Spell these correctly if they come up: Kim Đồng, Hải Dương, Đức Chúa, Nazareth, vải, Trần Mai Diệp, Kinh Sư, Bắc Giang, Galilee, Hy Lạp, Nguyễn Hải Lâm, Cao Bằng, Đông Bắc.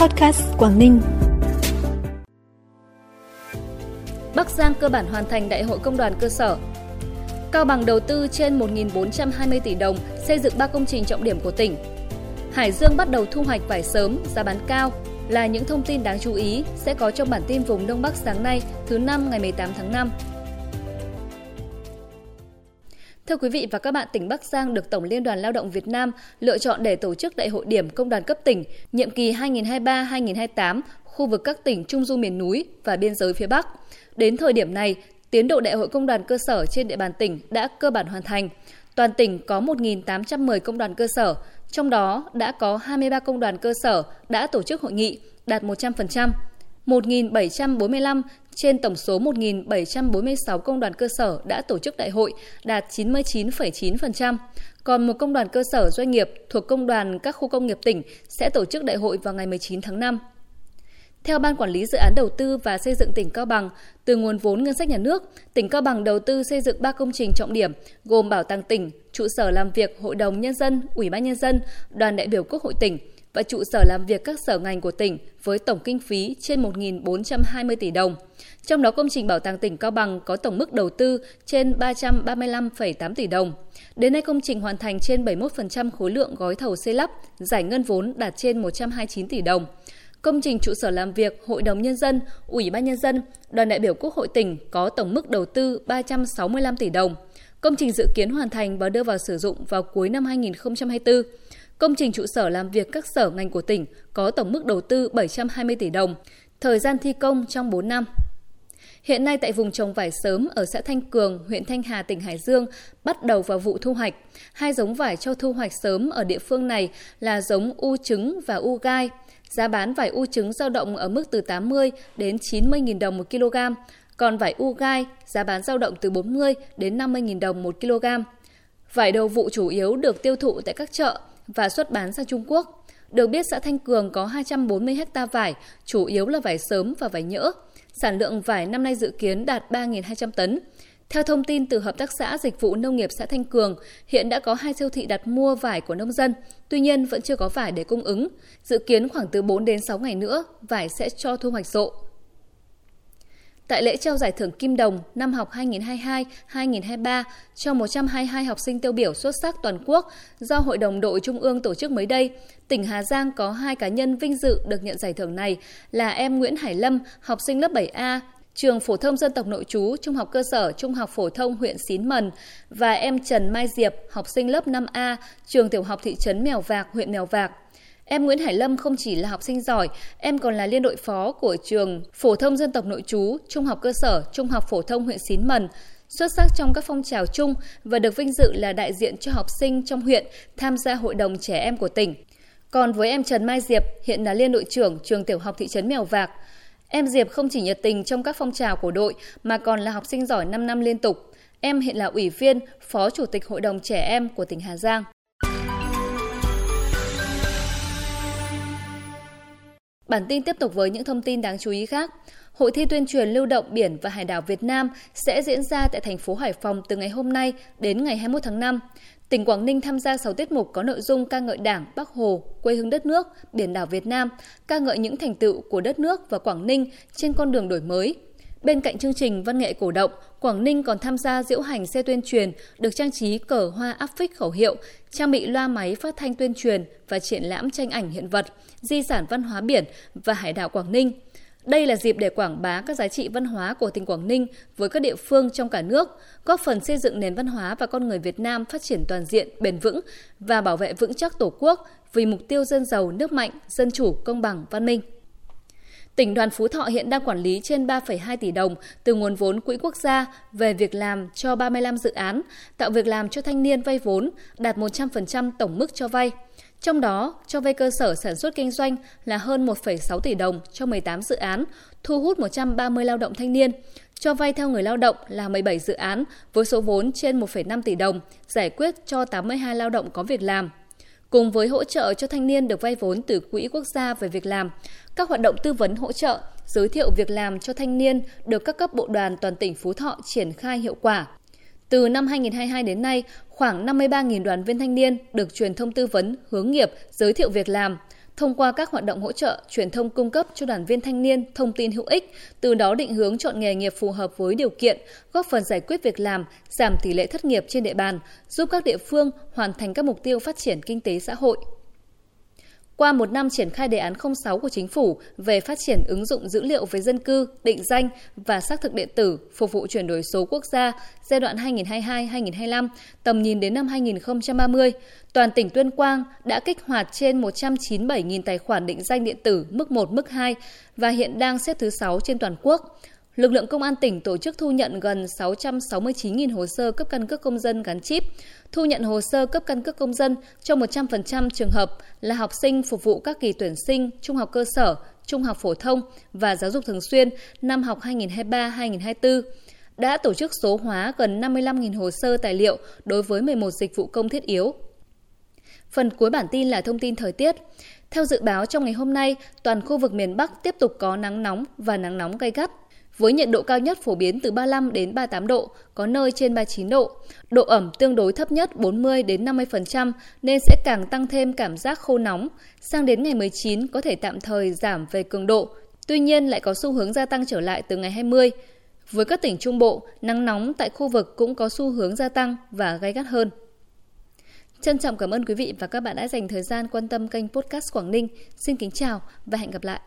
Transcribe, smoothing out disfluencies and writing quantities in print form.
Podcast Quảng Ninh. Bắc Giang cơ bản hoàn thành Đại hội Công đoàn Cơ sở. Cao Bằng đầu tư trên 1.420 tỷ đồng xây dựng 3 công trình trọng điểm của tỉnh. Hải Dương bắt đầu thu hoạch vải sớm, giá bán cao là những thông tin đáng chú ý sẽ có trong bản tin vùng Đông Bắc sáng nay, thứ Năm ngày 18 tháng 5. Thưa quý vị và các bạn, tỉnh Bắc Giang được Tổng Liên đoàn Lao động Việt Nam lựa chọn để tổ chức Đại hội điểm Công đoàn cấp tỉnh nhiệm kỳ 2023-2028, khu vực các tỉnh Trung du miền núi và biên giới phía Bắc. Đến thời điểm này, tiến độ Đại hội Công đoàn cơ sở trên địa bàn tỉnh đã cơ bản hoàn thành. Toàn tỉnh có 1.810 công đoàn cơ sở, trong đó đã có 23 công đoàn cơ sở đã tổ chức hội nghị, đạt 100%. 1.745 trên tổng số 1.746 công đoàn cơ sở đã tổ chức đại hội, đạt 99,9%. Còn một công đoàn cơ sở doanh nghiệp thuộc công đoàn các khu công nghiệp tỉnh sẽ tổ chức đại hội vào ngày 19 tháng 5. Theo Ban Quản lý Dự án Đầu tư và Xây dựng tỉnh Cao Bằng, từ nguồn vốn ngân sách nhà nước, tỉnh Cao Bằng đầu tư xây dựng 3 công trình trọng điểm gồm Bảo tàng tỉnh, trụ sở làm việc Hội đồng Nhân dân, Ủy ban Nhân dân, Đoàn đại biểu Quốc hội tỉnh và trụ sở làm việc các sở ngành của tỉnh với tổng kinh phí trên 1.420 tỷ đồng. Trong đó công trình Bảo tàng tỉnh Cao Bằng có tổng mức đầu tư trên 335,8 tỷ đồng. Đến nay công trình hoàn thành trên 71% khối lượng gói thầu xây lắp, giải ngân vốn đạt trên 129 tỷ đồng. Công trình trụ sở làm việc Hội đồng Nhân dân, Ủy ban Nhân dân, Đoàn đại biểu Quốc hội tỉnh có tổng mức đầu tư 365 tỷ đồng. Công trình dự kiến hoàn thành và đưa vào sử dụng vào cuối năm 2024. Công trình trụ sở làm việc các sở ngành của tỉnh có tổng mức đầu tư 720 tỷ đồng, thời gian thi công trong 4 năm. Hiện nay tại vùng trồng vải sớm ở xã Thanh Cường, huyện Thanh Hà, tỉnh Hải Dương bắt đầu vào vụ thu hoạch. 2 giống vải cho thu hoạch sớm ở địa phương này là giống U trứng và U gai. Giá bán vải U trứng dao động ở mức từ 80 đến 90.000 đồng 1 kg, còn vải U gai giá bán dao động từ 40 đến 50.000 đồng 1 kg. Vải đầu vụ chủ yếu được tiêu thụ tại các chợ và xuất bán sang Trung Quốc. Được biết xã Thanh Cường có 240 ha vải, chủ yếu là vải sớm và vải nhỡ. Sản lượng vải năm nay dự kiến đạt 3.200 tấn. Theo thông tin từ Hợp tác xã Dịch vụ Nông nghiệp xã Thanh Cường, hiện đã có 2 siêu thị đặt mua vải của nông dân, tuy nhiên vẫn chưa có vải để cung ứng. Dự kiến khoảng từ 4 đến 6 ngày nữa, vải sẽ cho thu hoạch rộ. Tại lễ trao giải thưởng Kim Đồng năm học 2022-2023 cho 122 học sinh tiêu biểu xuất sắc toàn quốc do Hội đồng đội Trung ương tổ chức mới đây, tỉnh Hà Giang có 2 cá nhân vinh dự được nhận giải thưởng này là em Nguyễn Hải Lâm, học sinh lớp 7A, Trường Phổ thông Dân tộc Nội trú, Trung học cơ sở, Trung học phổ thông huyện Xín Mần và em Trần Mai Diệp, học sinh lớp 5A, trường tiểu học thị trấn Mèo Vạc, huyện Mèo Vạc. Em Nguyễn Hải Lâm không chỉ là học sinh giỏi, em còn là liên đội phó của Trường Phổ thông Dân tộc Nội trú, Trung học cơ sở, Trung học phổ thông huyện Xín Mần, xuất sắc trong các phong trào chung và được vinh dự là đại diện cho học sinh trong huyện tham gia hội đồng trẻ em của tỉnh. Còn với em Trần Mai Diệp, hiện là liên đội trưởng trường tiểu học thị trấn Mèo Vạc. Em Diệp không chỉ nhiệt tình trong các phong trào của đội mà còn là học sinh giỏi 5 năm liên tục. Em hiện là ủy viên, phó chủ tịch hội đồng trẻ em của tỉnh Hà Giang. Bản tin tiếp tục với những thông tin đáng chú ý khác. Hội thi tuyên truyền lưu động biển và hải đảo Việt Nam sẽ diễn ra tại thành phố Hải Phòng từ ngày hôm nay đến ngày 21 tháng 5. Tỉnh Quảng Ninh tham gia 6 tiết mục có nội dung ca ngợi Đảng, Bắc Hồ, quê hương đất nước, biển đảo Việt Nam, ca ngợi những thành tựu của đất nước và Quảng Ninh trên con đường đổi mới. Bên cạnh chương trình văn nghệ cổ động, Quảng Ninh còn tham gia diễu hành xe tuyên truyền được trang trí cờ hoa áp phích khẩu hiệu, trang bị loa máy phát thanh tuyên truyền và triển lãm tranh ảnh hiện vật, di sản văn hóa biển và hải đảo Quảng Ninh. Đây là dịp để quảng bá các giá trị văn hóa của tỉnh Quảng Ninh với các địa phương trong cả nước, góp phần xây dựng nền văn hóa và con người Việt Nam phát triển toàn diện, bền vững và bảo vệ vững chắc Tổ quốc vì mục tiêu dân giàu, nước mạnh, dân chủ, công bằng, văn minh. Tỉnh đoàn Phú Thọ hiện đang quản lý trên 3,2 tỷ đồng từ nguồn vốn Quỹ Quốc gia về việc làm cho 35 dự án, tạo việc làm cho thanh niên vay vốn, đạt 100% tổng mức cho vay. Trong đó, cho vay cơ sở sản xuất kinh doanh là hơn 1,6 tỷ đồng cho 18 dự án, thu hút 130 lao động thanh niên. Cho vay theo người lao động là 17 dự án với số vốn trên 1,5 tỷ đồng, giải quyết cho 82 lao động có việc làm. Cùng với hỗ trợ cho thanh niên được vay vốn từ Quỹ Quốc gia về việc làm, các hoạt động tư vấn hỗ trợ, giới thiệu việc làm cho thanh niên được các cấp bộ đoàn toàn tỉnh Phú Thọ triển khai hiệu quả. Từ năm 2022 đến nay, khoảng 53.000 đoàn viên thanh niên được truyền thông tư vấn, hướng nghiệp, giới thiệu việc làm. thông qua các hoạt động hỗ trợ, truyền thông cung cấp cho đoàn viên thanh niên thông tin hữu ích, từ đó định hướng chọn nghề nghiệp phù hợp với điều kiện, góp phần giải quyết việc làm, giảm tỷ lệ thất nghiệp trên địa bàn, giúp các địa phương hoàn thành các mục tiêu phát triển kinh tế xã hội. Qua một năm triển khai đề án 06 của Chính phủ về phát triển ứng dụng dữ liệu về dân cư, định danh và xác thực điện tử phục vụ chuyển đổi số quốc gia giai đoạn 2022-2025, tầm nhìn đến năm 2030, toàn tỉnh Tuyên Quang đã kích hoạt trên 197.000 tài khoản định danh điện tử mức 1, mức 2 và hiện đang xếp thứ 6 trên toàn quốc. Lực lượng Công an tỉnh tổ chức thu nhận gần 669.000 hồ sơ cấp căn cước công dân gắn chip, thu nhận hồ sơ cấp căn cước công dân cho 100% trường hợp là học sinh phục vụ các kỳ tuyển sinh trung học cơ sở, trung học phổ thông và giáo dục thường xuyên năm học 2023-2024. Đã tổ chức số hóa gần 55.000 hồ sơ tài liệu đối với 11 dịch vụ công thiết yếu. Phần cuối bản tin là thông tin thời tiết. Theo dự báo, trong ngày hôm nay, toàn khu vực miền Bắc tiếp tục có nắng nóng và nắng nóng gay gắt, với nhiệt độ cao nhất phổ biến từ 35 đến 38 độ, có nơi trên 39 độ. Độ ẩm tương đối thấp nhất 40 đến 50% nên sẽ càng tăng thêm cảm giác khô nóng. Sang đến ngày 19 có thể tạm thời giảm về cường độ, tuy nhiên lại có xu hướng gia tăng trở lại từ ngày 20. Với các tỉnh Trung Bộ, nắng nóng tại khu vực cũng có xu hướng gia tăng và gay gắt hơn. Trân trọng cảm ơn quý vị và các bạn đã dành thời gian quan tâm kênh podcast Quảng Ninh. Xin kính chào và hẹn gặp lại.